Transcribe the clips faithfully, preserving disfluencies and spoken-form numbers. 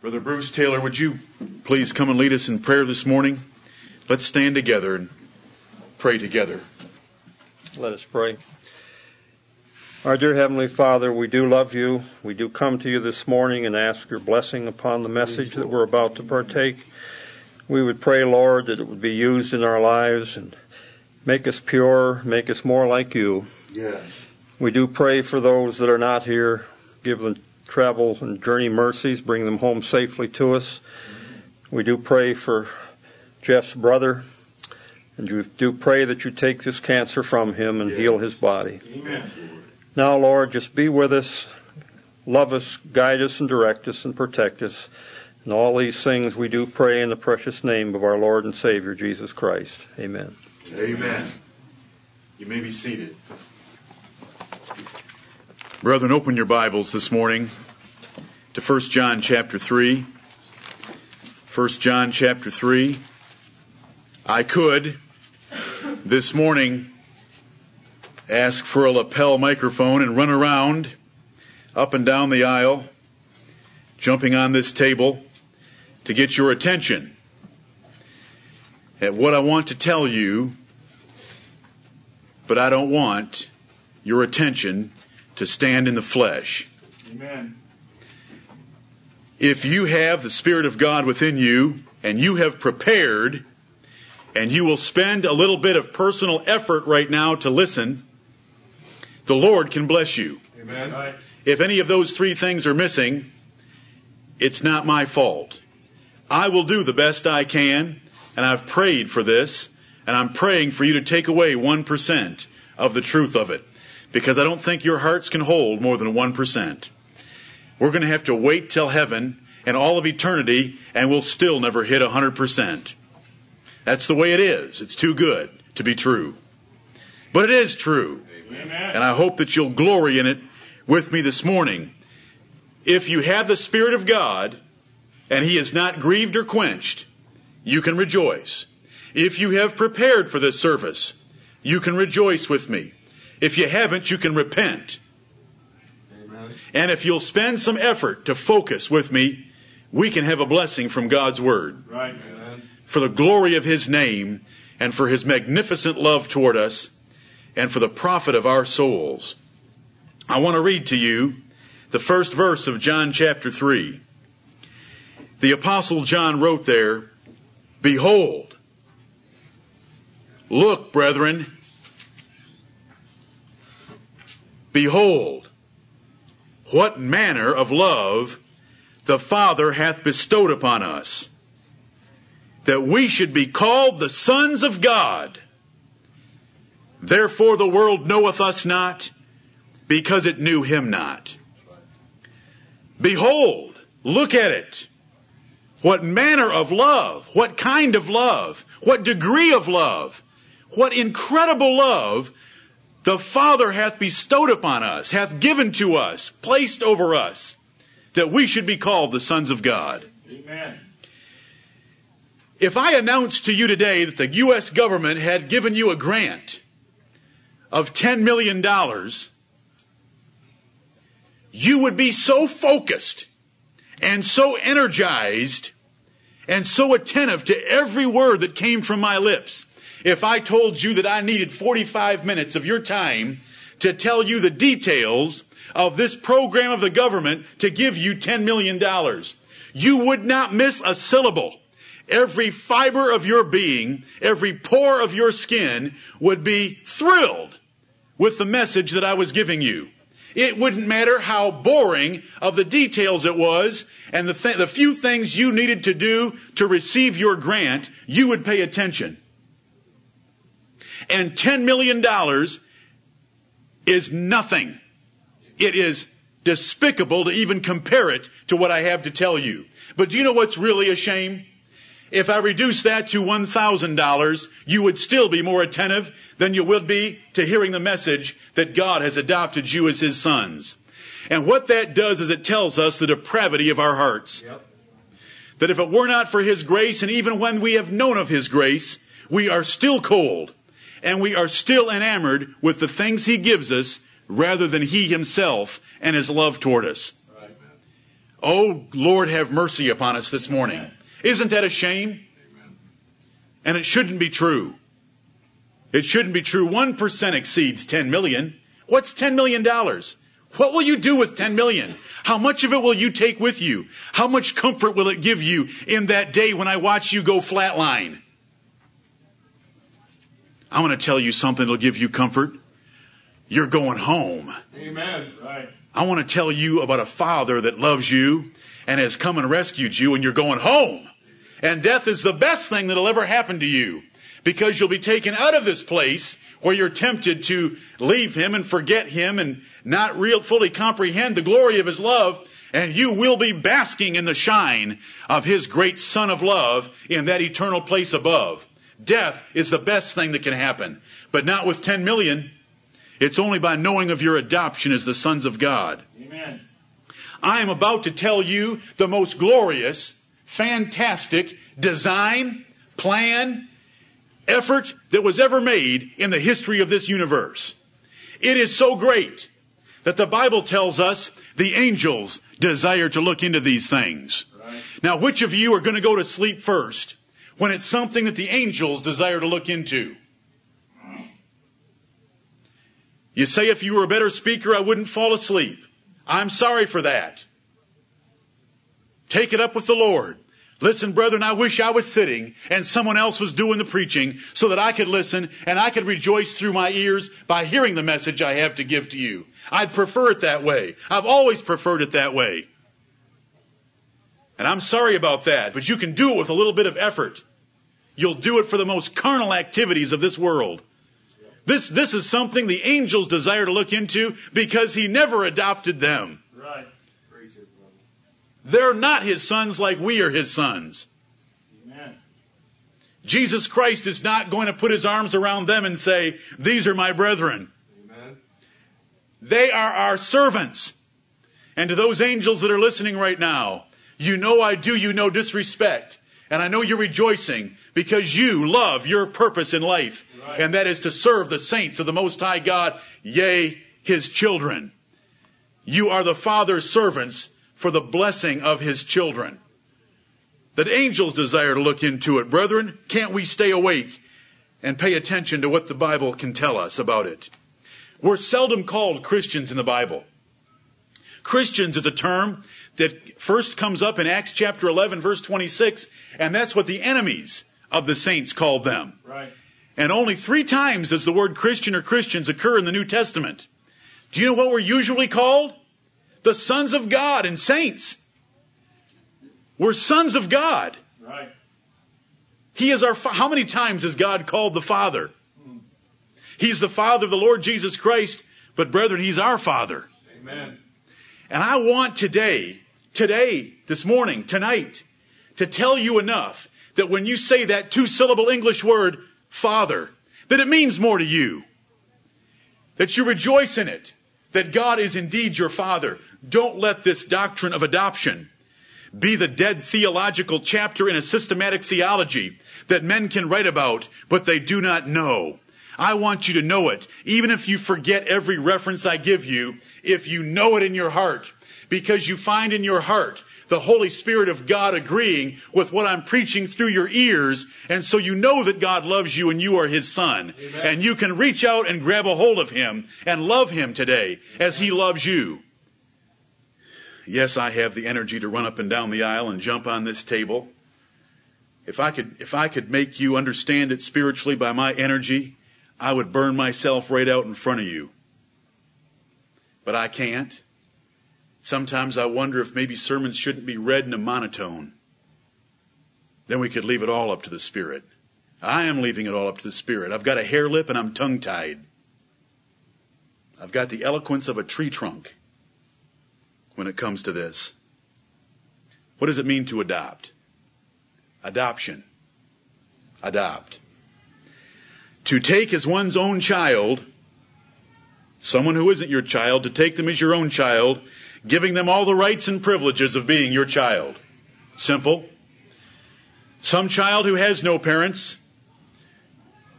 Brother Bruce Taylor, would you please come and lead us in prayer this morning? Let's stand together and pray together. Let us pray. Our dear Heavenly Father, we do love you. We do come to you this morning and ask your blessing upon the message that we're about to partake. We would pray, Lord, that it would be used in our lives and make us pure, make us more like you. Yes. We do pray for those that are not here. Give them travel and journey mercies, bring them home safely to us. We do pray for Jeff's brother, and we do pray that you take this cancer from him and yes. heal his body. Amen. Now, Lord, just be with us, love us, guide us, and direct us, and protect us. And all these things we do pray in the precious name of our Lord and Savior, Jesus Christ. Amen. Amen. You may be seated. Brethren, open your Bibles this morning to First John chapter three. First John chapter three. I could, this morning, ask for a lapel microphone and run around, up and down the aisle, jumping on this table, to get your attention at what I want to tell you, but I don't want your attention to stand in the flesh. Amen. If you have the Spirit of God within you, and you have prepared, and you will spend a little bit of personal effort right now to listen, the Lord can bless you. Amen. Right. If any of those three things are missing, it's not my fault. I will do the best I can, and I've prayed for this, and I'm praying for you to take away one percent of the truth of it, because I don't think your hearts can hold more than one percent. We're going to have to wait till heaven and all of eternity, and we'll still never hit one hundred percent. That's the way it is. It's too good to be true. But it is true. Amen. And I hope that you'll glory in it with me this morning. If you have the Spirit of God, and He is not grieved or quenched, you can rejoice. If you have prepared for this service, you can rejoice with me. If you haven't, you can repent. Amen. And if you'll spend some effort to focus with me, we can have a blessing from God's Word. Right. Amen. For the glory of His name, and for His magnificent love toward us, and for the profit of our souls. I want to read to you the first verse of John chapter three. The Apostle John wrote there, "Behold, look, brethren, behold, what manner of love the Father hath bestowed upon us, that we should be called the sons of God. Therefore the world knoweth us not, because it knew Him not." Behold, look at it. What manner of love, what kind of love, what degree of love, what incredible love the Father hath bestowed upon us, hath given to us, placed over us, that we should be called the sons of God. Amen. If I announced to you today that the U S government had given you a grant of ten million dollars, you would be so focused and so energized and so attentive to every word that came from my lips. If I told you that I needed forty-five minutes of your time to tell you the details of this program of the government to give you ten million dollars, you would not miss a syllable. Every fiber of your being, every pore of your skin would be thrilled with the message that I was giving you. It wouldn't matter how boring of the details it was, and the, th- the few things you needed to do to receive your grant, you would pay attention. And ten million dollars is nothing. It is despicable to even compare it to what I have to tell you. But do you know what's really a shame? If I reduce that to one thousand dollars, you would still be more attentive than you would be to hearing the message that God has adopted you as His sons. And what that does is it tells us the depravity of our hearts. Yep. That if it were not for His grace, and even when we have known of His grace, we are still cold. And we are still enamored with the things He gives us rather than He Himself and His love toward us. Right, Oh, Lord, have mercy upon us this morning. Amen. Isn't that a shame? Amen. And it shouldn't be true. It shouldn't be true. one percent exceeds ten million dollars. What's ten million dollars? What will you do with ten million dollars? How much of it will you take with you? How much comfort will it give you in that day when I watch you go flatline? I want to tell you something that will give you comfort. You're going home. Amen. Right. I want to tell you about a Father that loves you and has come and rescued you, and you're going home. And death is the best thing that will ever happen to you, because you'll be taken out of this place where you're tempted to leave Him and forget Him and not real fully comprehend the glory of His love, and you will be basking in the shine of His great Son of love in that eternal place above. Death is the best thing that can happen, but not with ten million. It's only by knowing of your adoption as the sons of God. Amen. I am about to tell you the most glorious, fantastic design, plan, effort that was ever made in the history of this universe. It is so great that the Bible tells us the angels desire to look into these things. Right. Now, which of you are going to go to sleep first when it's something that the angels desire to look into? You say, if you were a better speaker, I wouldn't fall asleep. I'm sorry for that. Take it up with the Lord. Listen, brethren, I wish I was sitting and someone else was doing the preaching so that I could listen and I could rejoice through my ears by hearing the message I have to give to you. I'd prefer it that way. I've always preferred it that way. And I'm sorry about that, but you can do it with a little bit of effort. You'll do it for the most carnal activities of this world. This this is something the angels desire to look into because He never adopted them. Right. They're not His sons like we are His sons. Amen. Jesus Christ is not going to put His arms around them and say, these are my brethren. Amen. They are our servants. And to those angels that are listening right now, you know I do you no disrespect. And I know you're rejoicing because you love your purpose in life. Right. And that is to serve the saints of the Most High God, yea, His children. You are the Father's servants for the blessing of His children. That angels desire to look into it. Brethren, can't we stay awake and pay attention to what the Bible can tell us about it? We're seldom called Christians in the Bible. Christians is a term that first comes up in Acts chapter eleven, verse twenty-six, and that's what the enemies of the saints called them. Right. And only three times does the word Christian or Christians occur in the New Testament. Do you know what we're usually called? The sons of God and saints. We're sons of God. Right. He is our fa- How many times is God called the Father? Hmm. He's the Father of the Lord Jesus Christ, but brethren, He's our Father. Amen. And I want today, today, this morning, tonight, to tell you enough that when you say that two-syllable English word, Father, that it means more to you, that you rejoice in it, that God is indeed your Father. Don't let this doctrine of adoption be the dead theological chapter in a systematic theology that men can write about, but they do not know. I want you to know it, even if you forget every reference I give you, if you know it in your heart, because you find in your heart the Holy Spirit of God agreeing with what I'm preaching through your ears, and so you know that God loves you and you are His son. Amen. And you can reach out and grab a hold of Him and love Him today as He loves you. Yes, I have the energy to run up and down the aisle and jump on this table. If I could, if I could make you understand it spiritually by my energy, I would burn myself right out in front of you. But I can't. Sometimes I wonder if maybe sermons shouldn't be read in a monotone. Then we could leave it all up to the Spirit. I am leaving it all up to the Spirit. I've got a hair lip and I'm tongue-tied. I've got the eloquence of a tree trunk when it comes to this. What does it mean to adopt? Adoption. Adopt. To take as one's own child, someone who isn't your child, to take them as your own child, giving them all the rights and privileges of being your child. Simple. Some child who has no parents,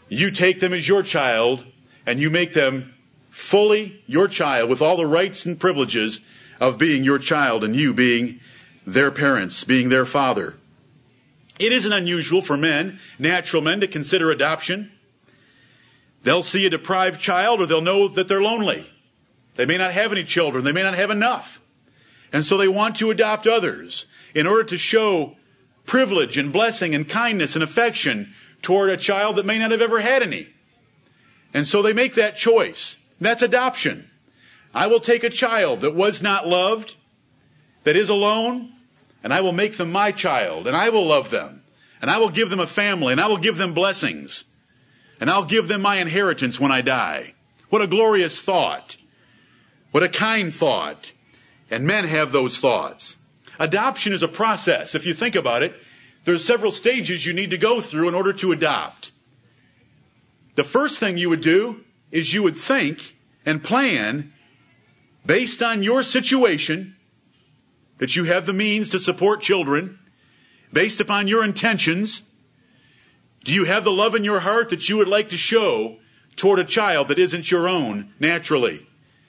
you take them as your child, and you make them fully your child with all the rights and privileges of being your child and you being their parents, being their father. It isn't unusual for men, natural men, to consider adoption. They'll see a deprived child, or they'll know that they're lonely. They may not have any children. They may not have enough. And so they want to adopt others in order to show privilege and blessing and kindness and affection toward a child that may not have ever had any. And so they make that choice. That's adoption. I will take a child that was not loved, that is alone, and I will make them my child, and I will love them, and I will give them a family, and I will give them blessings, and I'll give them my inheritance when I die. What a glorious thought. What a kind thought. And men have those thoughts. Adoption is a process. If you think about it, there's several stages you need to go through in order to adopt. The first thing you would do is you would think and plan based on your situation that you have the means to support children, based upon your intentions. Do you have the love in your heart that you would like to show toward a child that isn't your own naturally?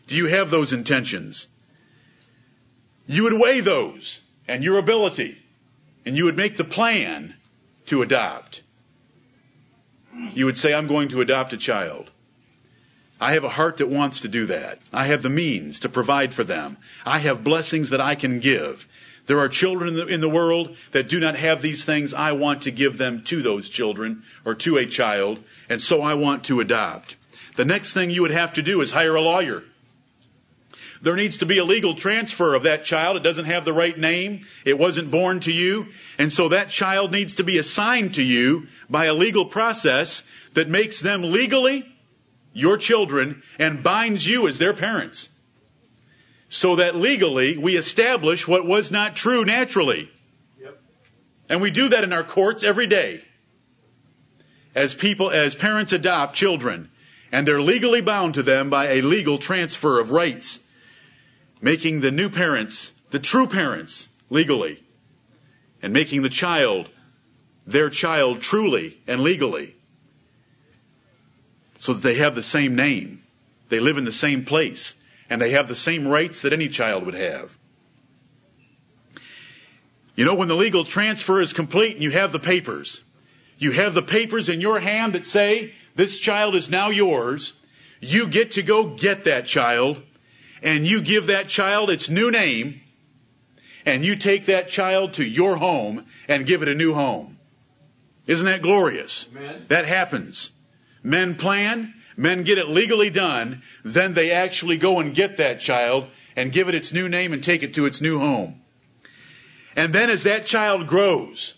Do you have those intentions? You would weigh those and your ability, and you would make the plan to adopt. You would say, I'm going to adopt a child. I have a heart that wants to do that. I have the means to provide for them. I have blessings that I can give. There are children in the, in the world that do not have these things. I want to give them to those children or to a child, and so I want to adopt. The next thing you would have to do is hire a lawyer. There needs to be a legal transfer of that child. It doesn't have the right name. It wasn't born to you. And so that child needs to be assigned to you by a legal process that makes them legally your children and binds you as their parents. So that legally we establish what was not true naturally. Yep. And we do that in our courts every day. As people, as parents adopt children, and they're legally bound to them by a legal transfer of rights, making the new parents the true parents legally, and making the child their child truly and legally, so that they have the same name, they live in the same place, and they have the same rights that any child would have. You know, when the legal transfer is complete and you have the papers, you have the papers in your hand that say, this child is now yours, you get to go get that child, and you give that child its new name, and you take that child to your home and give it a new home. Isn't that glorious? Amen. That happens. Men plan, men get it legally done, then they actually go and get that child and give it its new name and take it to its new home. And then as that child grows,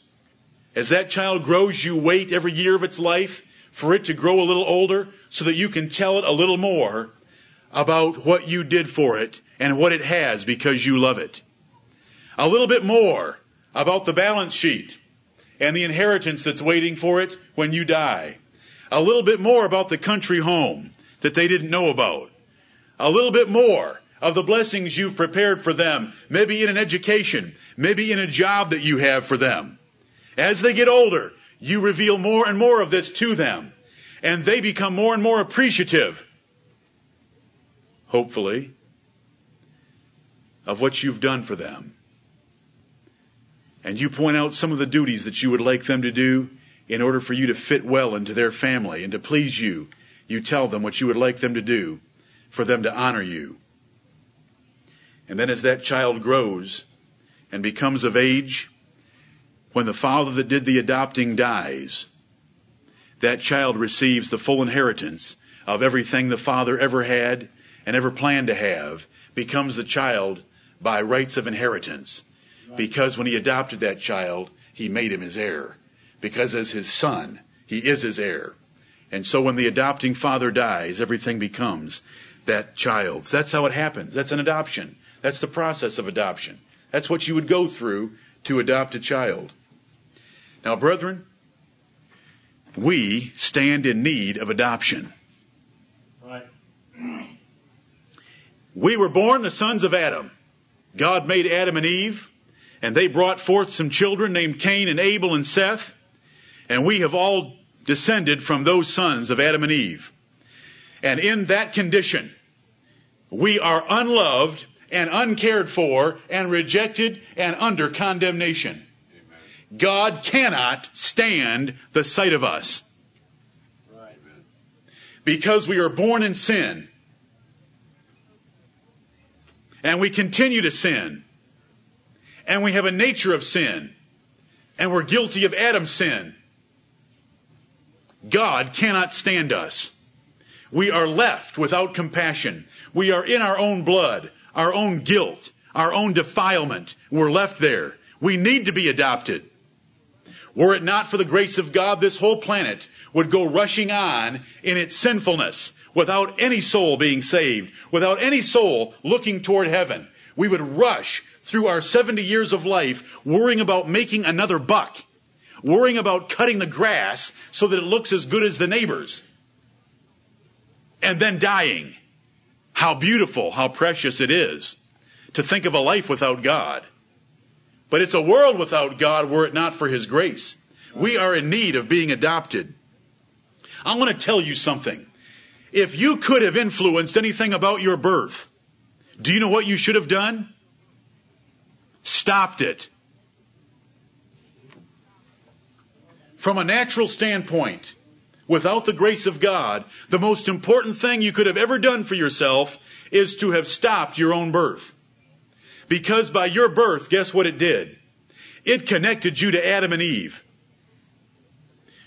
as that child grows, you wait every year of its life for it to grow a little older so that you can tell it a little more about what you did for it and what it has because you love it. A little bit more about the balance sheet and the inheritance that's waiting for it when you die. A little bit more about the country home that they didn't know about. A little bit more of the blessings you've prepared for them, maybe in an education, maybe in a job that you have for them. As they get older, you reveal more and more of this to them, and they become more and more appreciative, hopefully, of what you've done for them. And you point out some of the duties that you would like them to do in order for you to fit well into their family and to please you. You tell them what you would like them to do for them to honor you. And then as that child grows and becomes of age, when the father that did the adopting dies, that child receives the full inheritance of everything the father ever had and ever planned to have, becomes the child by rights of inheritance. Because when he adopted that child, he made him his heir. Because as his son, he is his heir. And so when the adopting father dies, everything becomes that child's. That's how it happens. That's an adoption. That's the process of adoption. That's what you would go through to adopt a child. Now, brethren, we stand in need of adoption. Right. We were born the sons of Adam. God made Adam and Eve, and they brought forth some children named Cain and Abel and Seth, and we have all descended from those sons of Adam and Eve. And in that condition, we are unloved and uncared for and rejected and under condemnation. Amen. God cannot stand the sight of us. Right. Because we are born in sin. And we continue to sin. And we have a nature of sin. And we're guilty of Adam's sin. God cannot stand us. We are left without compassion. We are in our own blood, our own guilt, our own defilement. We're left there. We need to be adopted. Were it not for the grace of God, this whole planet would go rushing on in its sinfulness without any soul being saved, without any soul looking toward heaven. We would rush through our seventy years of life worrying about making another buck, worrying about cutting the grass so that it looks as good as the neighbor's, and then dying. How beautiful, how precious it is to think of a life without God. But it's a world without God were it not for His grace. We are in need of being adopted. I want to tell you something. If you could have influenced anything about your birth, do you know what you should have done? Stopped it. From a natural standpoint, without the grace of God, the most important thing you could have ever done for yourself is to have stopped your own birth. Because by your birth, guess what it did? It connected you to Adam and Eve.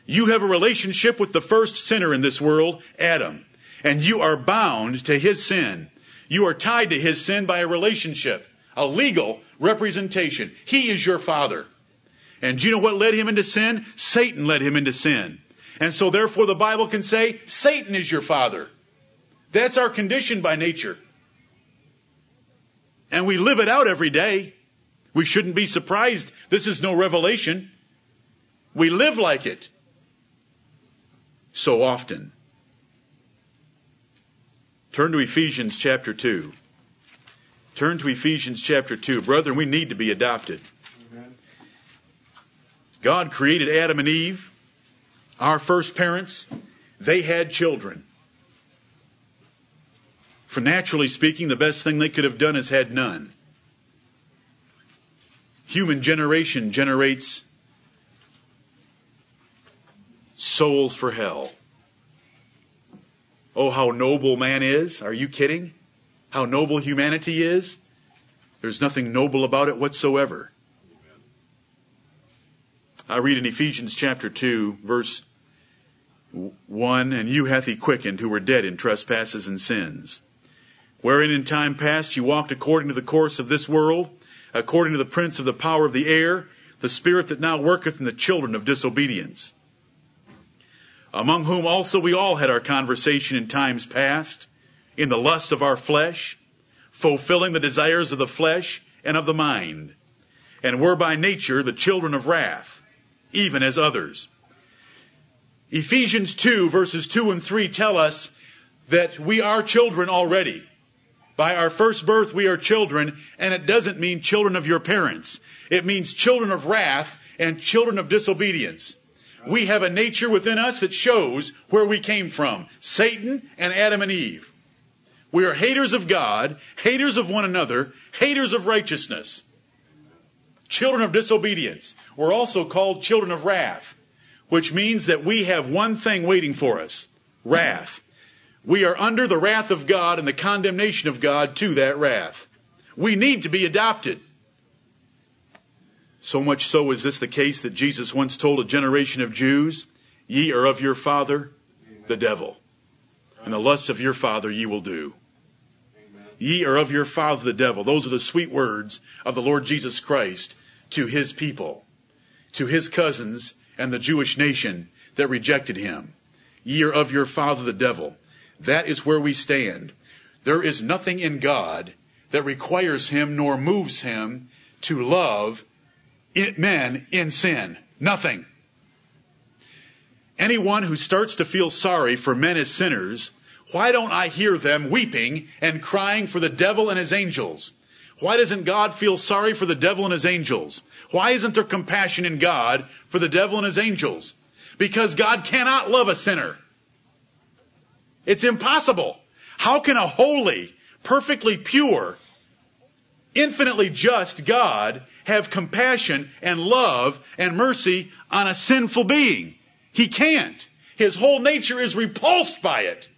You have a relationship with the first sinner in this world, Adam, and you are bound to his sin. You are tied to his sin by a relationship, a legal representation. He is your father. And do you know what led him into sin? Satan led him into sin. And so therefore the Bible can say, Satan is your father. That's our condition by nature. And we live it out every day. We shouldn't be surprised. This is no revelation. We live like it so often. Turn to Ephesians chapter two. Turn to Ephesians chapter two. Brethren, we need to be adopted. God created Adam and Eve. Our first parents, they had children. For naturally speaking, the best thing they could have done is had none. Human generation generates souls for hell. Oh, how noble man is. Are you kidding? How noble humanity is. There's nothing noble about it whatsoever. I read in Ephesians chapter two, verse one, "And you hath he quickened who were dead in trespasses and sins, wherein in time past you walked according to the course of this world, according to the prince of the power of the air, the spirit that now worketh in the children of disobedience, among whom also we all had our conversation in times past, in the lust of our flesh, fulfilling the desires of the flesh and of the mind, and were by nature the children of wrath, even as others." Ephesians two, verses two and three tell us that we are children already. By our first birth, we are children, and it doesn't mean children of your parents. It means children of wrath and children of disobedience. We have a nature within us that shows where we came from, Satan and Adam and Eve. We are haters of God, haters of one another, haters of righteousness. Children of disobedience. We're also called children of wrath, which means that we have one thing waiting for us, wrath. We are under the wrath of God and the condemnation of God to that wrath. We need to be adopted. So much so is this the case that Jesus once told a generation of Jews, "Ye are of your father, the devil, and the lusts of your father ye will do." Ye are of your father the devil. Those are the sweet words of the Lord Jesus Christ to his people, to his cousins and the Jewish nation that rejected him. Ye are of your father the devil. That is where we stand. There is nothing in God that requires him nor moves him to love men in sin. Nothing. Anyone who starts to feel sorry for men as sinners, why don't I hear them weeping and crying for the devil and his angels? Why doesn't God feel sorry for the devil and his angels? Why isn't there compassion in God for the devil and his angels? Because God cannot love a sinner. It's impossible. How can a holy, perfectly pure, infinitely just God have compassion and love and mercy on a sinful being? He can't. His whole nature is repulsed by it.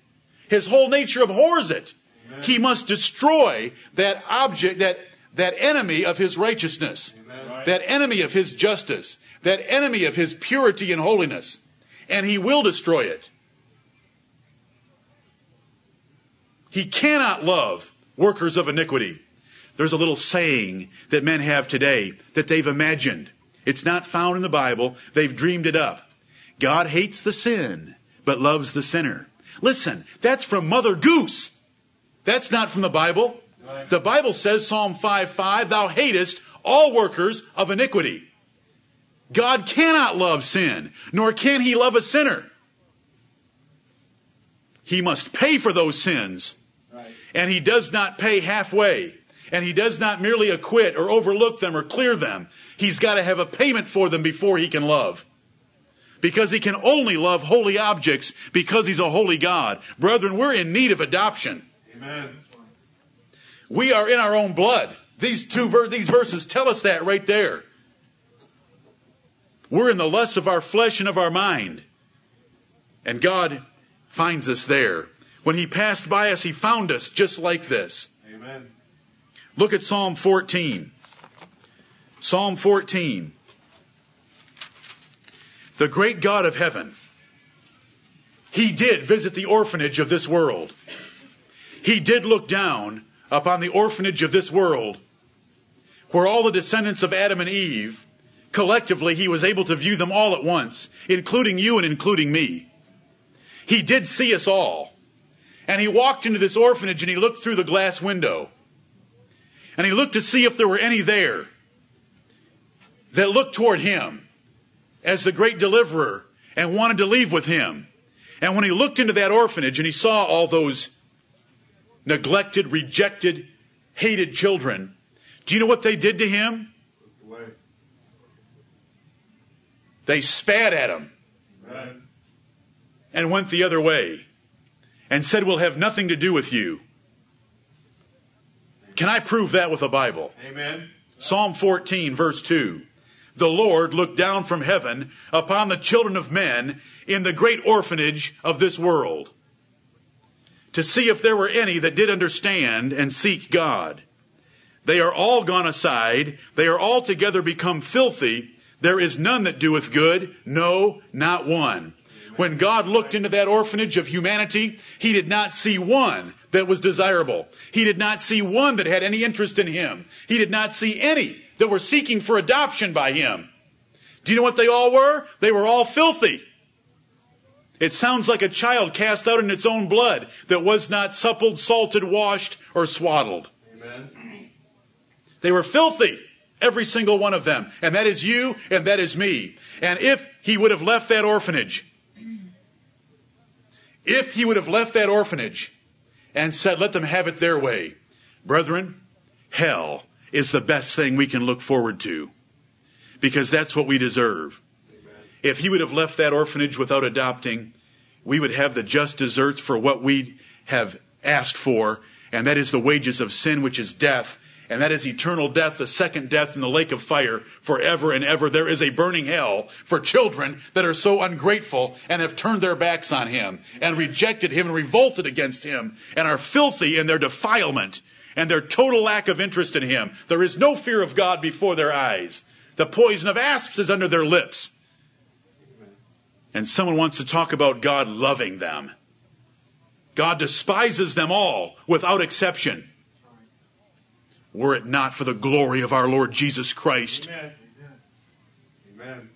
His whole nature abhors it. Amen. He must destroy that object, that, that enemy of his righteousness, Amen. That enemy of his justice, that enemy of his purity and holiness. And he will destroy it. He cannot love workers of iniquity. There's a little saying that men have today that they've imagined. It's not found in the Bible. They've dreamed it up. God hates the sin, but loves the sinner. Listen, that's from Mother Goose. That's not from the Bible. The Bible says, Psalm five five, thou hatest all workers of iniquity. God cannot love sin, nor can he love a sinner. He must pay for those sins. Right. And he does not pay halfway. And he does not merely acquit or overlook them or clear them. He's got to have a payment for them before he can love. Because he can only love holy objects because he's a holy God. Brethren, we're in need of adoption. Amen. We are in our own blood. These two ver- these verses tell us that right there. We're in the lusts of our flesh and of our mind. And God finds us there. When he passed by us, he found us just like this. Amen. Look at Psalm fourteen. Psalm fourteen. The great God of heaven, he did visit the orphanage of this world. He did look down upon the orphanage of this world, where all the descendants of Adam and Eve, collectively, he was able to view them all at once, including you and including me. He did see us all. And he walked into this orphanage and he looked through the glass window. And he looked to see if there were any there that looked toward him as the great deliverer and wanted to leave with him. And when he looked into that orphanage and he saw all those neglected, rejected, hated children, do you know what they did to him? They spat at him. Amen. And went the other way and said, we'll have nothing to do with you. Can I prove that with the Bible? Amen. Psalm fourteen, verse two. The Lord looked down from heaven upon the children of men in the great orphanage of this world to see if there were any that did understand and seek God. They are all gone aside. They are altogether become filthy. There is none that doeth good. No, not one. When God looked into that orphanage of humanity, he did not see one that was desirable. He did not see one that had any interest in him. He did not see any that were seeking for adoption by him. Do you know what they all were? They were all filthy. It sounds like a child cast out in its own blood that was not suppled, salted, washed, or swaddled. Amen. They were filthy, every single one of them. And that is you, and that is me. And if he would have left that orphanage, If he would have left that orphanage and said, let them have it their way. Brethren, hell is the best thing we can look forward to because that's what we deserve. Amen. If he would have left that orphanage without adopting, we would have the just deserts for what we have asked for, and that is the wages of sin, which is death, and that is eternal death, the second death in the lake of fire forever and ever. There is a burning hell for children that are so ungrateful and have turned their backs on him and rejected him and revolted against him and are filthy in their defilement and their total lack of interest in him. There is no fear of God before their eyes. The poison of asps is under their lips. And someone wants to talk about God loving them. God despises them all without exception. Were it not for the glory of our Lord Jesus Christ. Amen. Amen.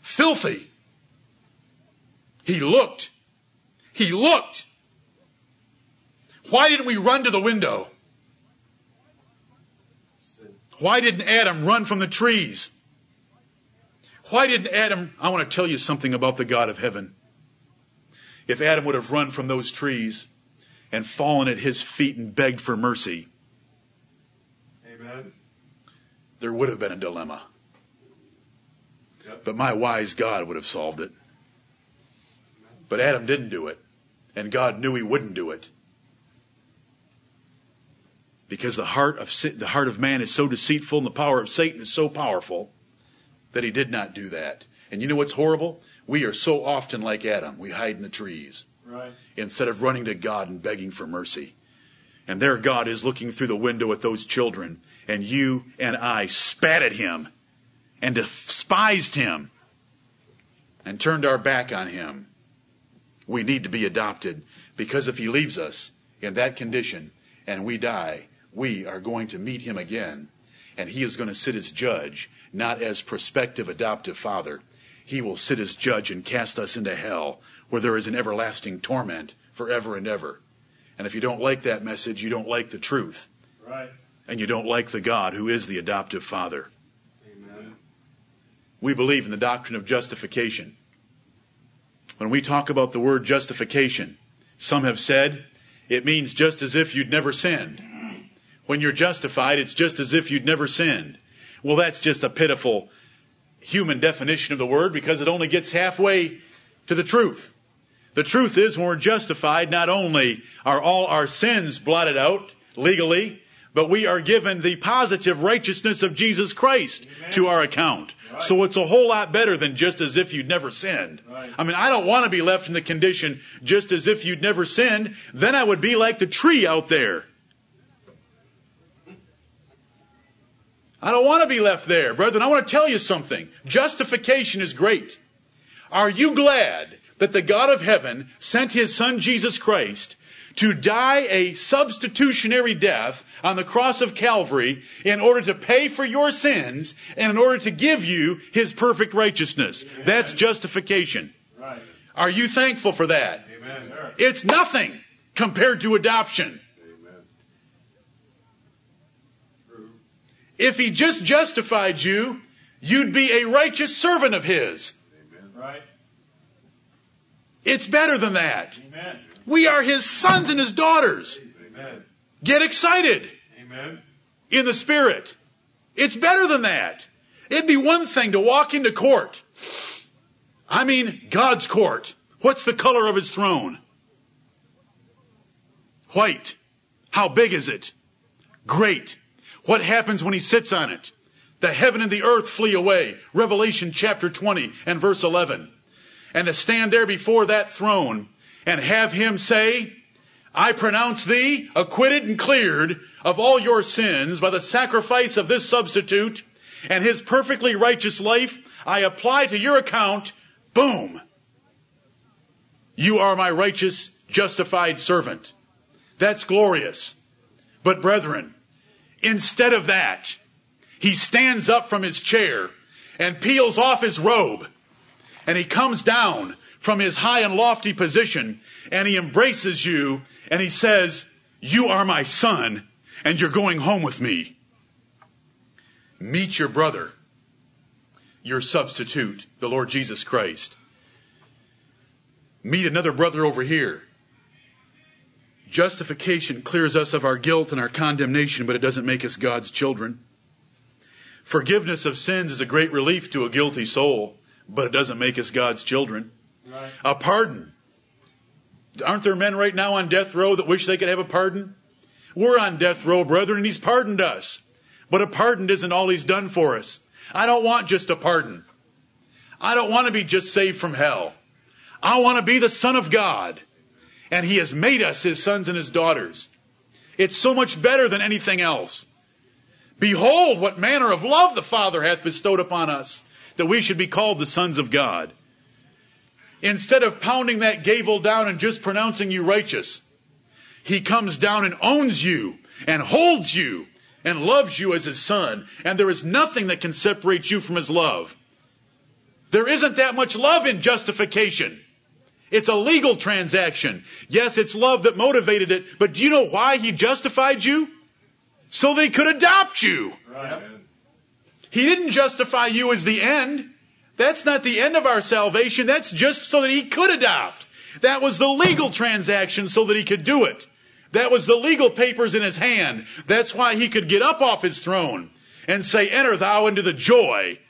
Filthy. He looked. He looked. Why didn't we run to the window? Why didn't Adam run from the trees? Why didn't Adam... I want to tell you something about the God of heaven. If Adam would have run from those trees and fallen at his feet and begged for mercy, there would have been a dilemma. Yep. But my wise God would have solved it. But Adam didn't do it. And God knew he wouldn't do it. Because the heart of the heart of man is so deceitful and the power of Satan is so powerful that he did not do that. And you know what's horrible? We are so often like Adam. We hide in the trees. Right. Instead of running to God and begging for mercy. And there God is looking through the window at those children. And you and I spat at him and despised him and turned our back on him. We need to be adopted, because if he leaves us in that condition and we die, we are going to meet him again. And he is going to sit as judge, not as prospective adoptive father. He will sit as judge and cast us into hell, where there is an everlasting torment forever and ever. And if you don't like that message, you don't like the truth. Right. And you don't like the God who is the adoptive father. Amen. We believe in the doctrine of justification. When we talk about the word justification, some have said it means just as if you'd never sinned. When you're justified, it's just as if you'd never sinned. Well, that's just a pitiful human definition of the word, because it only gets halfway to the truth. The truth is, when we're justified, not only are all our sins blotted out legally, but we are given the positive righteousness of Jesus Christ Amen. To our account. Right. So it's a whole lot better than just as if you'd never sinned. Right. I mean, I don't want to be left in the condition just as if you'd never sinned. Then I would be like the tree out there. I don't want to be left there. Brethren, I want to tell you something. Justification is great. Are you glad that the God of heaven sent his son Jesus Christ to die a substitutionary death on the cross of Calvary in order to pay for your sins and in order to give you his perfect righteousness? Amen. That's justification. Right. Are you thankful for that? Amen. It's nothing compared to adoption. If he just justified you, you'd be a righteous servant of his. Amen. Right. It's better than that. Amen. We are his sons and his daughters. Amen. Get excited. Amen. In the spirit. It's better than that. It'd be one thing to walk into court. I mean, God's court. What's the color of his throne? White. How big is it? Great. What happens when he sits on it? The heaven and the earth flee away. Revelation chapter twenty and verse eleven. And to stand there before that throne and have him say, I pronounce thee acquitted and cleared of all your sins by the sacrifice of this substitute, and his perfectly righteous life I apply to your account. Boom. You are my righteous, justified servant. That's glorious. But brethren, instead of that, he stands up from his chair and peels off his robe, and he comes down from his high and lofty position, and he embraces you, and he says, you are my son, and you're going home with me. Meet your brother, your substitute, the Lord Jesus Christ. Meet another brother over here. Justification clears us of our guilt and our condemnation, but it doesn't make us God's children. Forgiveness of sins is a great relief to a guilty soul, but it doesn't make us God's children. Right. A pardon. Aren't there men right now on death row that wish they could have a pardon? We're on death row, brethren, and he's pardoned us. But a pardon isn't all he's done for us. I don't want just a pardon. I don't want to be just saved from hell. I want to be the Son of God. And he has made us his sons and his daughters. It's so much better than anything else. Behold, what manner of love the Father hath bestowed upon us, that we should be called the sons of God. Instead of pounding that gavel down and just pronouncing you righteous, he comes down and owns you and holds you and loves you as his son. And there is nothing that can separate you from his love. There isn't that much love in justification. It's a legal transaction. Yes, it's love that motivated it, but do you know why he justified you? So that he could adopt you. Right. He didn't justify you as the end. That's not the end of our salvation. That's just so that he could adopt. That was the legal transaction so that he could do it. That was the legal papers in his hand. That's why he could get up off his throne and say, enter thou into the joy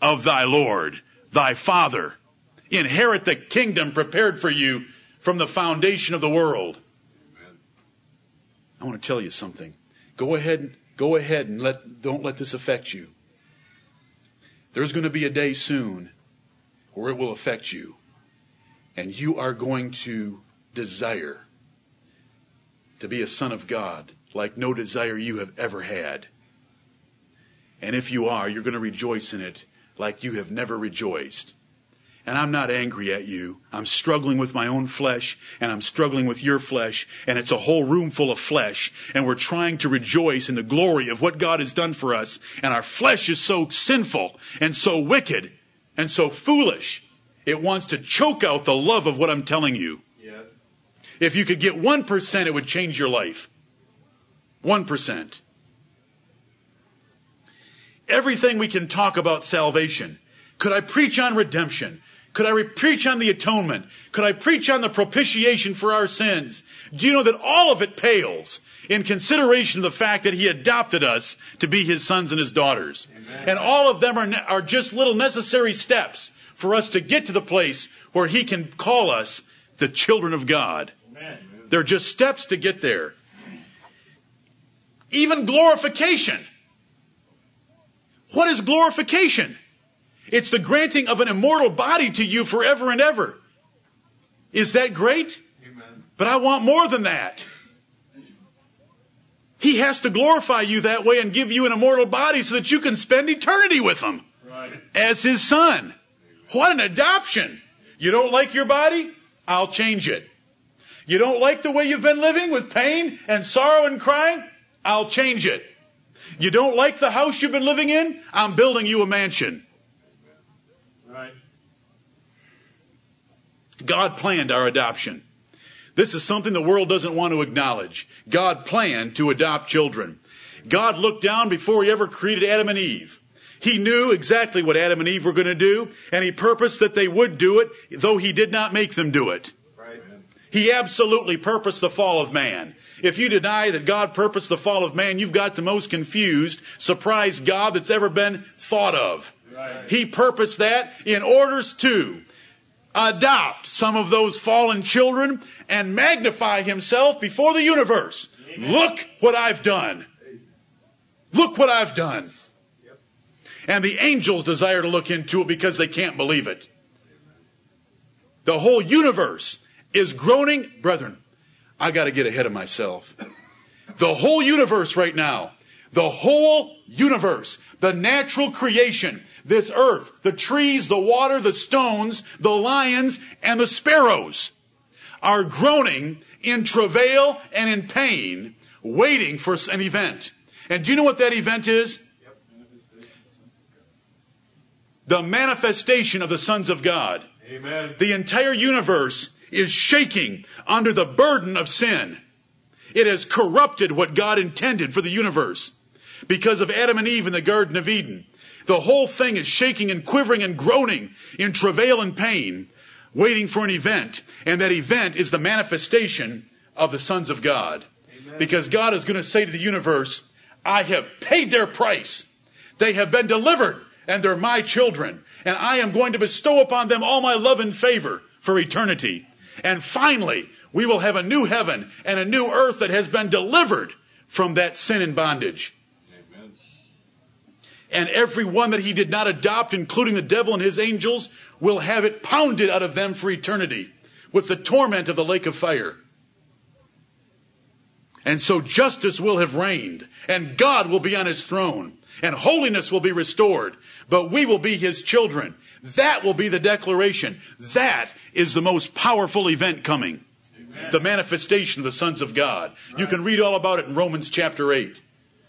of thy Lord, thy Father. Inherit the kingdom prepared for you from the foundation of the world. Amen. I want to tell you something. Go ahead, go ahead and let don't let this affect you. There's going to be a day soon where it will affect you. And you are going to desire to be a son of God like no desire you have ever had. And if you are, you're going to rejoice in it like you have never rejoiced. And I'm not angry at you. I'm struggling with my own flesh, and I'm struggling with your flesh, and it's a whole room full of flesh, and we're trying to rejoice in the glory of what God has done for us, and our flesh is so sinful and so wicked and so foolish. It wants to choke out the love of what I'm telling you. Yes. If you could get one percent, it would change your life. one percent. Everything we can talk about salvation. Could I preach on redemption? Could I preach on the atonement? Could I preach on the propitiation for our sins? Do you know that all of it pales in consideration of the fact that He adopted us to be His sons and His daughters? Amen. And all of them are, ne- are just little necessary steps for us to get to the place where He can call us the children of God. Amen. They're just steps to get there. Even glorification. What is glorification? It's the granting of an immortal body to you forever and ever. Is that great? Amen. But I want more than that. He has to glorify you that way and give you an immortal body so that you can spend eternity with Him, right, as His son. What an adoption. You don't like your body? I'll change it. You don't like the way you've been living with pain and sorrow and crying? I'll change it. You don't like the house you've been living in? I'm building you a mansion. God planned our adoption. This is something the world doesn't want to acknowledge. God planned to adopt children. God looked down before He ever created Adam and Eve. He knew exactly what Adam and Eve were going to do, and He purposed that they would do it, though He did not make them do it. Right. He absolutely purposed the fall of man. If you deny that God purposed the fall of man, you've got the most confused, surprised God that's ever been thought of. Right. He purposed that in orders to adopt some of those fallen children and magnify Himself before the universe. Amen. Look what I've done. Look what I've done. Yep. And the angels desire to look into it because they can't believe it. The whole universe is groaning. Brethren, I got to get ahead of myself. The whole universe right now, the whole universe, the natural creation, this earth, the trees, the water, the stones, the lions, and the sparrows are groaning in travail and in pain, waiting for an event. And do you know what that event is? The manifestation of the sons of God. Amen. The entire universe is shaking under the burden of sin. It has corrupted what God intended for the universe because of Adam and Eve in the Garden of Eden. The whole thing is shaking and quivering and groaning in travail and pain, waiting for an event. And that event is the manifestation of the sons of God. Amen. Because God is going to say to the universe, I have paid their price. They have been delivered, and they're my children. And I am going to bestow upon them all my love and favor for eternity. And finally, we will have a new heaven and a new earth that has been delivered from that sin and bondage. And every one that He did not adopt, including the devil and his angels, will have it pounded out of them for eternity with the torment of the lake of fire. And so justice will have reigned, and God will be on His throne, and holiness will be restored, but we will be His children. That will be the declaration. That is the most powerful event coming. Amen. The manifestation of the sons of God. Right. You can read all about it in Romans chapter eight.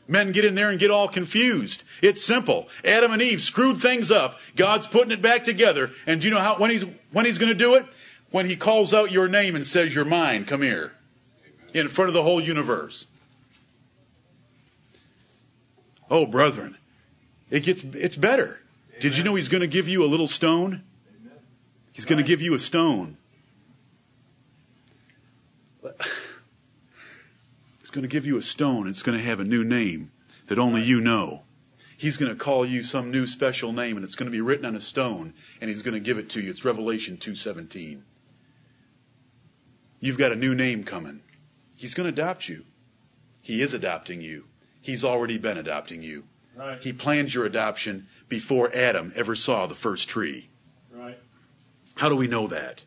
Men get in there and get all confused. It's simple. Adam and Eve screwed things up. God's putting it back together. And do you know how when he's when he's going to do it? When He calls out your name and says, you're mine, come here. Amen. In front of the whole universe. Oh, brethren, it gets it's better. Amen. Did you know He's going to give you a little stone? Amen. He's going right. to give you a stone. He's going to give you a stone. It's going to have a new name that only you know. He's going to call you some new special name, and it's going to be written on a stone, and He's going to give it to you. It's Revelation two seventeen. You've got a new name coming. He's going to adopt you. He is adopting you. He's already been adopting you. Right. He planned your adoption before Adam ever saw the first tree. Right. How do we know that?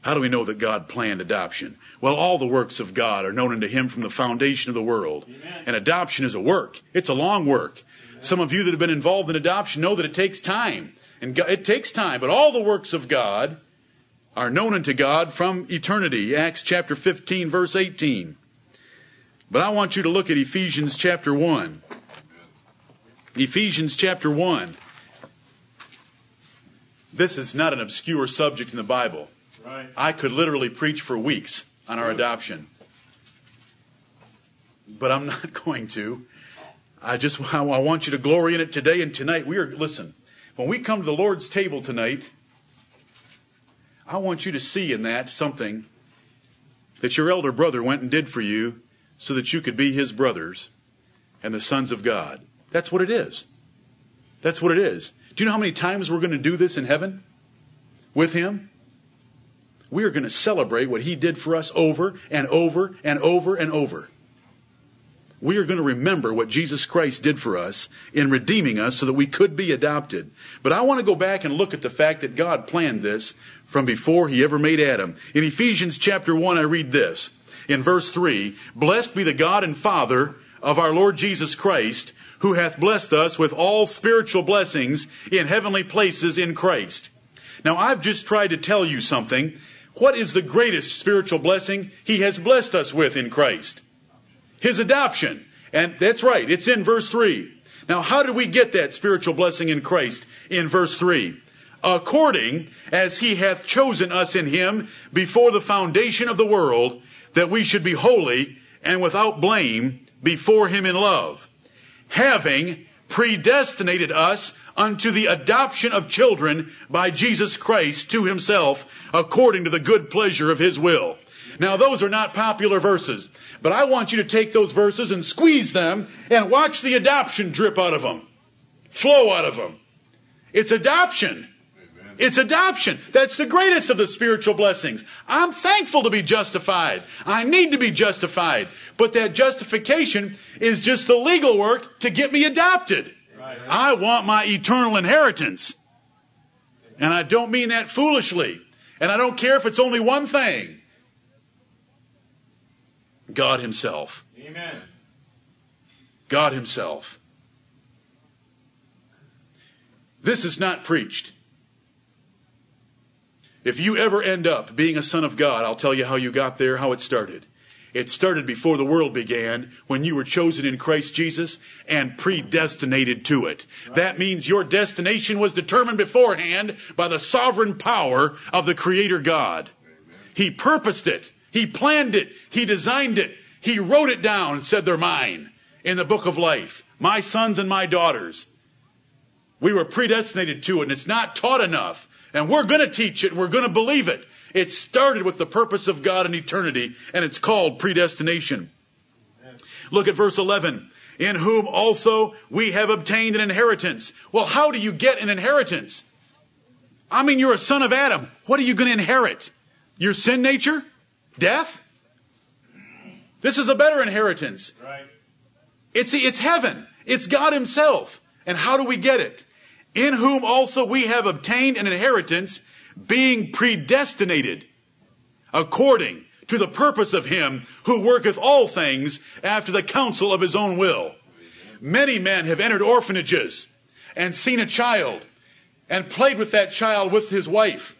How do we know that God planned adoption? Well, all the works of God are known unto him from the foundation of the world. Amen. And adoption is a work. It's a long work. Amen. Some of you that have been involved in adoption know that it takes time. And it takes time, but all the works of God are known unto God from eternity. Acts chapter fifteen, verse eighteen. But I want you to look at Ephesians chapter one. Ephesians chapter one. This is not an obscure subject in the Bible. Right. I could literally preach for weeks on our adoption. But I'm not going to. I just I want you to glory in it today and tonight. We are listen, when we come to the Lord's table tonight, I want you to see in that something that your elder brother went and did for you so that you could be his brothers and the sons of God. That's what it is. That's what it is. Do you know how many times we're going to do this in heaven with him? We are going to celebrate what he did for us over and over and over and over. We are going to remember what Jesus Christ did for us in redeeming us so that we could be adopted. But I want to go back and look at the fact that God planned this from before he ever made Adam. In Ephesians chapter one, I read this. In verse three, "Blessed be the God and Father of our Lord Jesus Christ, who hath blessed us with all spiritual blessings in heavenly places in Christ." Now, I've just tried to tell you something. What is the greatest spiritual blessing he has blessed us with in Christ? His adoption. And that's right, it's in verse three. Now, how did we get that spiritual blessing in Christ in verse three? "According as he hath chosen us in him before the foundation of the world, that we should be holy and without blame before him in love, having predestinated us unto the adoption of children by Jesus Christ to himself, according to the good pleasure of his will." Now, those are not popular verses, but I want you to take those verses and squeeze them and watch the adoption drip out of them, flow out of them. It's adoption. Amen. It's adoption. That's the greatest of the spiritual blessings. I'm thankful to be justified. I need to be justified. But that justification is just the legal work to get me adopted. Right. I want my eternal inheritance. And I don't mean that foolishly. And I don't care if it's only one thing. God himself. Amen. God himself. This is not preached. If you ever end up being a son of God, I'll tell you how you got there, how it started. It started before the world began, when you were chosen in Christ Jesus and predestinated to it. Right. That means your destination was determined beforehand by the sovereign power of the Creator God. Amen. He purposed it. He planned it. He designed it. He wrote it down and said, "They're mine," in the book of life. My sons and my daughters. We were predestinated to it, and it's not taught enough. And we're going to teach it, and we're going to believe it. It started with the purpose of God in eternity, and it's called predestination. Amen. Look at verse eleven. "In whom also we have obtained an inheritance." Well, how do you get an inheritance? I mean, you're a son of Adam. What are you going to inherit? Your sin nature? Death? This is a better inheritance. Right. It's, it's heaven. It's God himself. And how do we get it? "In whom also we have obtained an inheritance, being predestinated according to the purpose of him who worketh all things after the counsel of his own will." Many men have entered orphanages and seen a child and played with that child with his wife.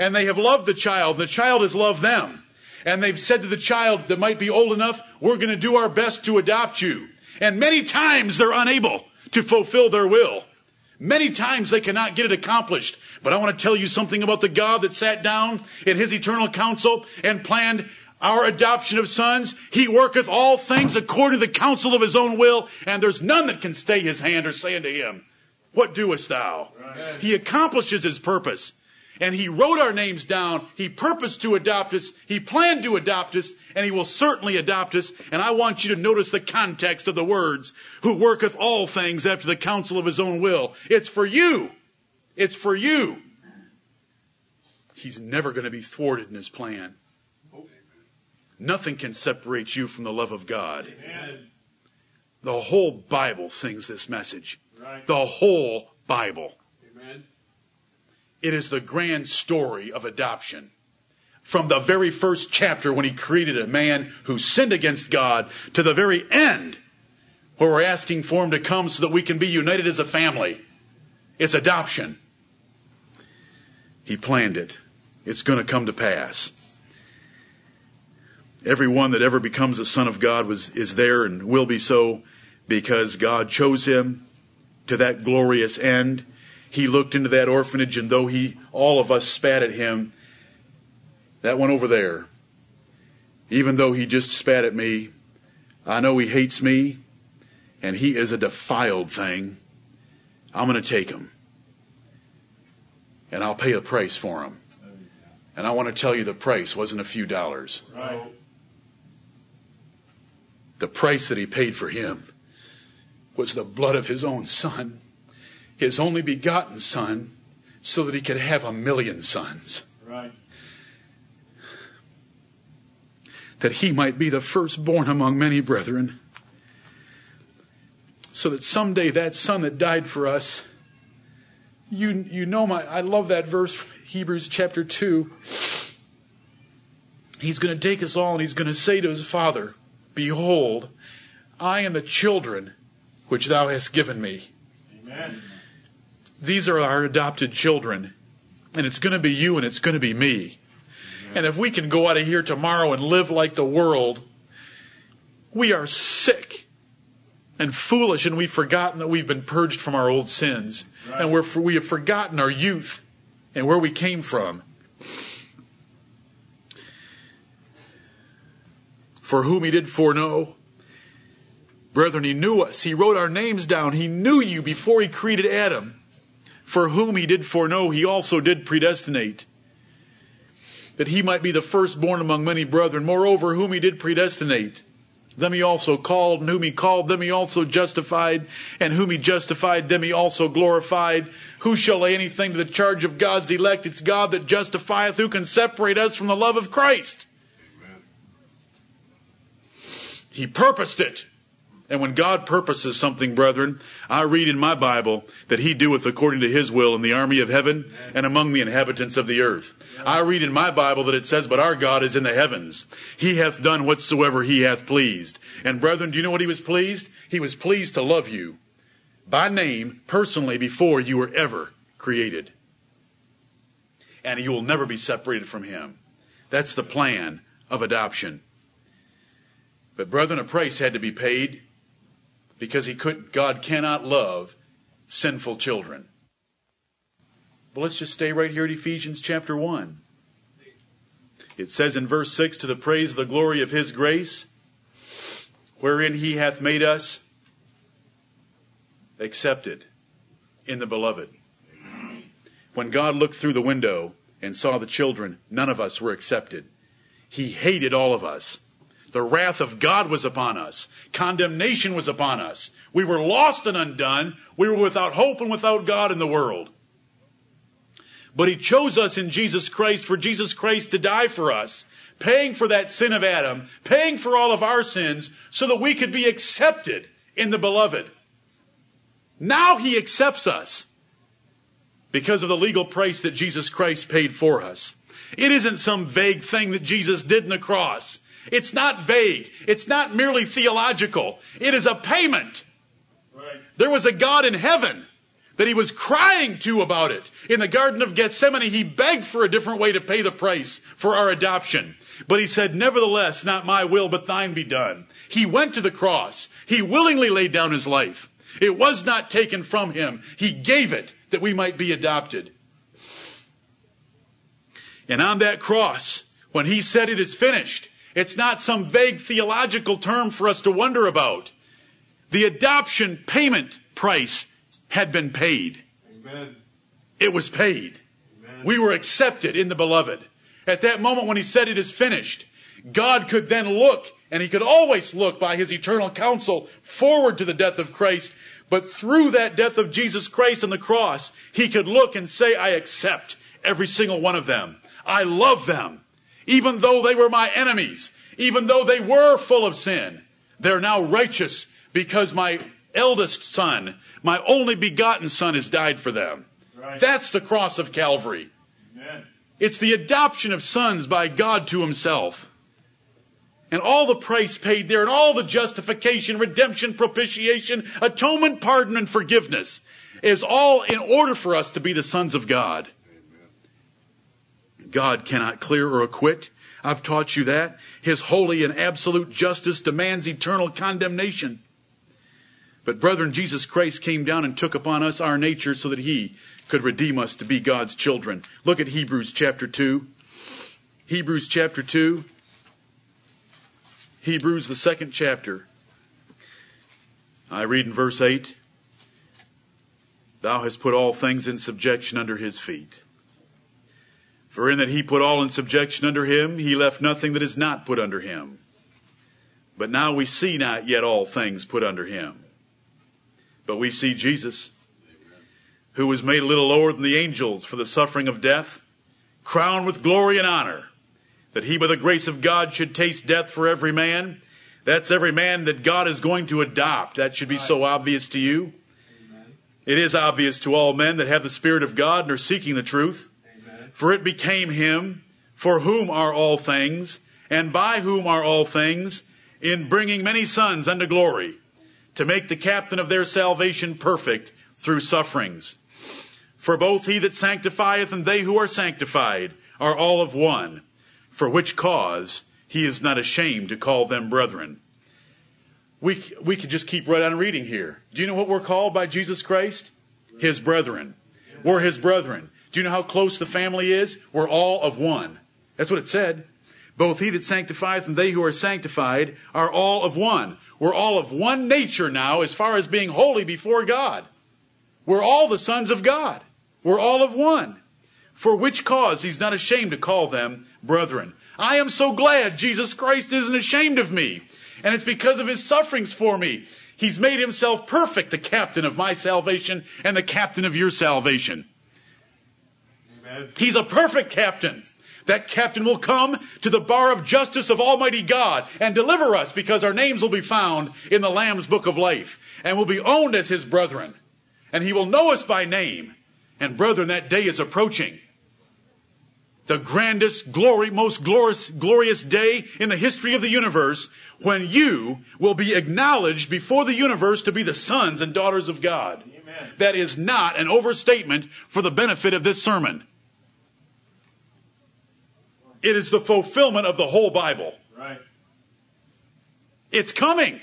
And they have loved the child. The child has loved them. And they've said to the child that might be old enough, "We're going to do our best to adopt you." And many times they're unable to fulfill their will. Many times they cannot get it accomplished. But I want to tell you something about the God that sat down in his eternal counsel and planned our adoption of sons. He worketh all things according to the counsel of his own will, and there's none that can stay his hand or say unto him, "What doest thou?" Right. He accomplishes his purpose. And he wrote our names down. He purposed to adopt us. He planned to adopt us. And he will certainly adopt us. And I want you to notice the context of the words. "Who worketh all things after the counsel of his own will." It's for you. It's for you. He's never going to be thwarted in his plan. Nothing can separate you from the love of God. Amen. The whole Bible sings this message. Right. The whole Bible. Amen. It is the grand story of adoption. From the very first chapter when he created a man who sinned against God to the very end where we're asking for him to come so that we can be united as a family. It's adoption. He planned it. It's going to come to pass. Everyone that ever becomes a son of God was, is there and will be so because God chose him to that glorious end. He looked into that orphanage, and though he, all of us spat at him, that one over there, even though he just spat at me, I know he hates me, and he is a defiled thing. I'm going to take him, and I'll pay a price for him. And I want to tell you the price wasn't a few dollars. Right. The price that he paid for him was the blood of his own son, his only begotten son, so that he could have a million sons. Right. That he might be the firstborn among many brethren, so that someday that son that died for us, you you know my I love that verse from Hebrews chapter two. He's going to take us all and he's going to say to his father, "Behold, I am the children which thou hast given me." Amen. These are our adopted children, and it's going to be you and it's going to be me. And if we can go out of here tomorrow and live like the world, we are sick and foolish, and we've forgotten that we've been purged from our old sins. Right. And we're, we have forgotten our youth and where we came from. For whom he did foreknow, brethren, he knew us. He wrote our names down. He knew you before he created Adam. For whom he did foreknow, he also did predestinate, that he might be the firstborn among many brethren. Moreover, whom he did predestinate, them he also called, and whom he called, them he also justified, and whom he justified, them he also glorified. Who shall lay anything to the charge of God's elect? It's God that justifieth. Who can separate us from the love of Christ? Amen. He purposed it. And when God purposes something, brethren, I read in my Bible that he doeth according to his will in the army of heaven and among the inhabitants of the earth. I read in my Bible that it says, but our God is in the heavens. He hath done whatsoever he hath pleased. And brethren, do you know what he was pleased? He was pleased to love you by name, personally, before you were ever created. And you will never be separated from him. That's the plan of adoption. But brethren, a price had to be paid. Because he could, God cannot love sinful children. But let's just stay right here at Ephesians chapter one. It says in verse six, to the praise of the glory of his grace, wherein he hath made us accepted in the beloved. When God looked through the window and saw the children, none of us were accepted. He hated all of us. The wrath of God was upon us. Condemnation was upon us. We were lost and undone. We were without hope and without God in the world. But he chose us in Jesus Christ, for Jesus Christ to die for us, paying for that sin of Adam, paying for all of our sins, so that we could be accepted in the beloved. Now he accepts us because of the legal price that Jesus Christ paid for us. It isn't some vague thing that Jesus did in the cross. It's not vague. It's not merely theological. It is a payment. Right. There was a God in heaven that he was crying to about it. In the Garden of Gethsemane, he begged for a different way to pay the price for our adoption. But he said, nevertheless, not my will, but thine be done. He went to the cross. He willingly laid down his life. It was not taken from him. He gave it that we might be adopted. And on that cross, when he said it is finished, it's not some vague theological term for us to wonder about. The adoption payment price had been paid. Amen. It was paid. Amen. We were accepted in the beloved. At that moment when he said it is finished, God could then look, and he could always look by his eternal counsel forward to the death of Christ. But through that death of Jesus Christ on the cross, he could look and say, I accept every single one of them. I love them. Even though they were my enemies, even though they were full of sin, they're now righteous because my eldest son, my only begotten son, has died for them. Right. That's the cross of Calvary. Amen. It's the adoption of sons by God to himself. And all the price paid there, and all the justification, redemption, propitiation, atonement, pardon, and forgiveness is all in order for us to be the sons of God. Amen. God cannot clear or acquit. I've taught you that. His holy and absolute justice demands eternal condemnation. But brethren, Jesus Christ came down and took upon us our nature so that he could redeem us to be God's children. Look at Hebrews chapter two. Hebrews chapter two. Hebrews, the second chapter. I read in verse eight, "Thou hast put all things in subjection under his feet. For in that he put all in subjection under him, he left nothing that is not put under him. But now we see not yet all things put under him." But we see Jesus, who was made a little lower than the angels for the suffering of death, crowned with glory and honor, that he by the grace of God should taste death for every man. That's every man that God is going to adopt. That should be so obvious to you. Amen. It is obvious to all men that have the Spirit of God and are seeking the truth. Amen. For it became him, for whom are all things, and by whom are all things, in bringing many sons unto glory, to make the captain of their salvation perfect through sufferings. For both he that sanctifieth and they who are sanctified are all of one, for which cause he is not ashamed to call them brethren. We, we could just keep right on reading here. Do you know what we're called by Jesus Christ? His brethren. We're his brethren. Do you know how close the family is? We're all of one. That's what it said. Both he that sanctifieth and they who are sanctified are all of one. We're all of one nature now as far as being holy before God. We're all the sons of God. We're all of one. For which cause he's not ashamed to call them brethren. I am so glad Jesus Christ isn't ashamed of me. And it's because of his sufferings for me. He's made himself perfect, the captain of my salvation and the captain of your salvation. Amen. He's a perfect captain. That captain will come to the bar of justice of Almighty God and deliver us, because our names will be found in the Lamb's book of life, and will be owned as his brethren. And he will know us by name. And brethren, that day is approaching. The grandest, glory, most glorious, glorious day in the history of the universe, when you will be acknowledged before the universe to be the sons and daughters of God. Amen. That is not an overstatement for the benefit of this sermon. It is the fulfillment of the whole Bible. Right. It's coming.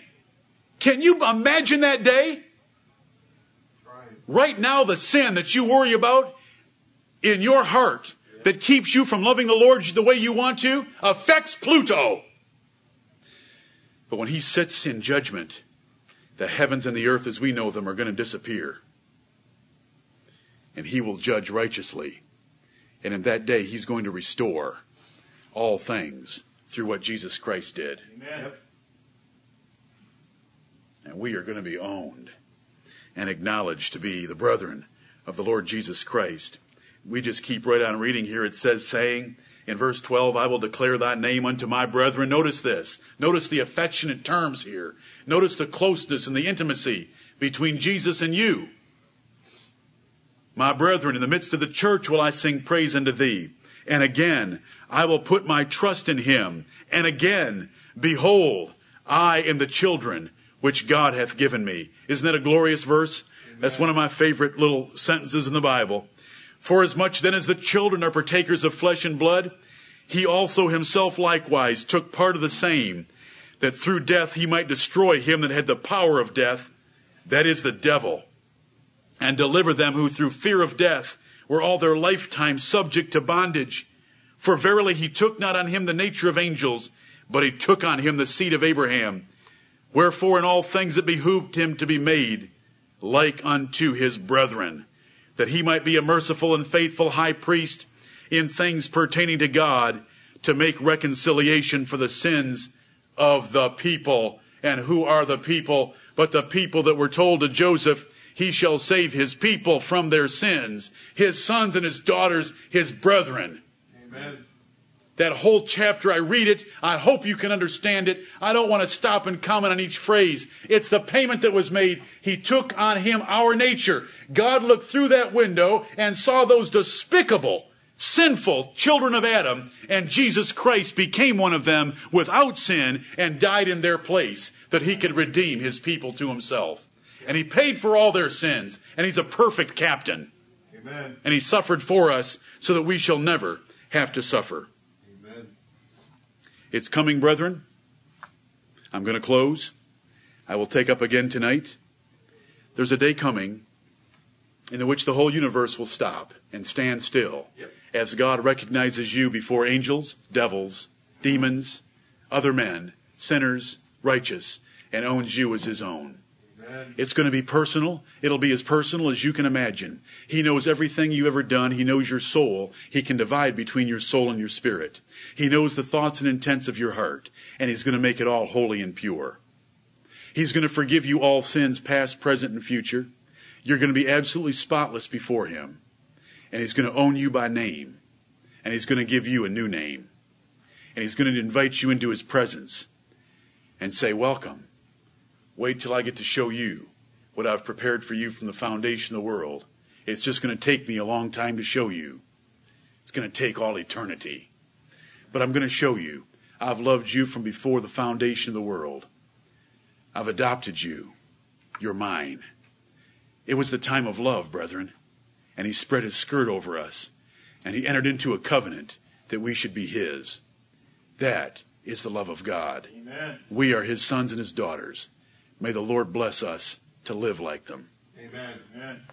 Can you imagine that day? Right. Right now, the sin that you worry about in your heart, yeah, that keeps you from loving the Lord the way you want to, affects Pluto. But when he sits in judgment, the heavens and the earth as we know them are going to disappear. And he will judge righteously. And in that day, he's going to restore all things through what Jesus Christ did. Amen. And we are going to be owned and acknowledged to be the brethren of the Lord Jesus Christ. We just keep right on reading here. It says, saying in verse twelve, "I will declare thy name unto my brethren." Notice this. Notice the affectionate terms here. Notice the closeness and the intimacy between Jesus and you. "My brethren, in the midst of the church will I sing praise unto thee. And again, I will put my trust in him. And again, behold, I am the children which God hath given me." Isn't that a glorious verse? Amen. That's one of my favorite little sentences in the Bible. "For as much then as the children are partakers of flesh and blood, he also himself likewise took part of the same, that through death he might destroy him that had the power of death, that is the devil, and deliver them who through fear of death were all their lifetime subject to bondage. For verily he took not on him the nature of angels, but he took on him the seed of Abraham. Wherefore in all things it behooved him to be made like unto his brethren, that he might be a merciful and faithful high priest in things pertaining to God, to make reconciliation for the sins of the people." And who are the people? But the people that were told to Joseph, "He shall save his people from their sins," his sons and his daughters, his brethren. Amen. That whole chapter, I read it. I hope you can understand it. I don't want to stop and comment on each phrase. It's the payment that was made. He took on him our nature. God looked through that window and saw those despicable, sinful children of Adam, and Jesus Christ became one of them without sin and died in their place that he could redeem his people to himself. And he paid for all their sins, and he's a perfect captain. Amen. And he suffered for us so that we shall never have to suffer. It's coming, brethren. I'm going to close. I will take up again tonight. There's a day coming in which the whole universe will stop and stand still yep. as God recognizes you before angels, devils, demons, other men, sinners, righteous, and owns you as his own. Amen. It's going to be personal. It'll be as personal as you can imagine. He knows everything you've ever done. He knows your soul. He can divide between your soul and your spirit. He knows the thoughts and intents of your heart, and he's going to make it all holy and pure. He's going to forgive you all sins, past, present, and future. You're going to be absolutely spotless before him, and he's going to own you by name, and he's going to give you a new name, and he's going to invite you into his presence and say, welcome. Wait till I get to show you what I've prepared for you from the foundation of the world. It's just going to take me a long time to show you. It's going to take all eternity. But I'm going to show you, I've loved you from before the foundation of the world. I've adopted you. You're mine. It was the time of love, brethren. And he spread his skirt over us. And he entered into a covenant that we should be his. That is the love of God. Amen. We are his sons and his daughters. May the Lord bless us to live like them. Amen. Amen.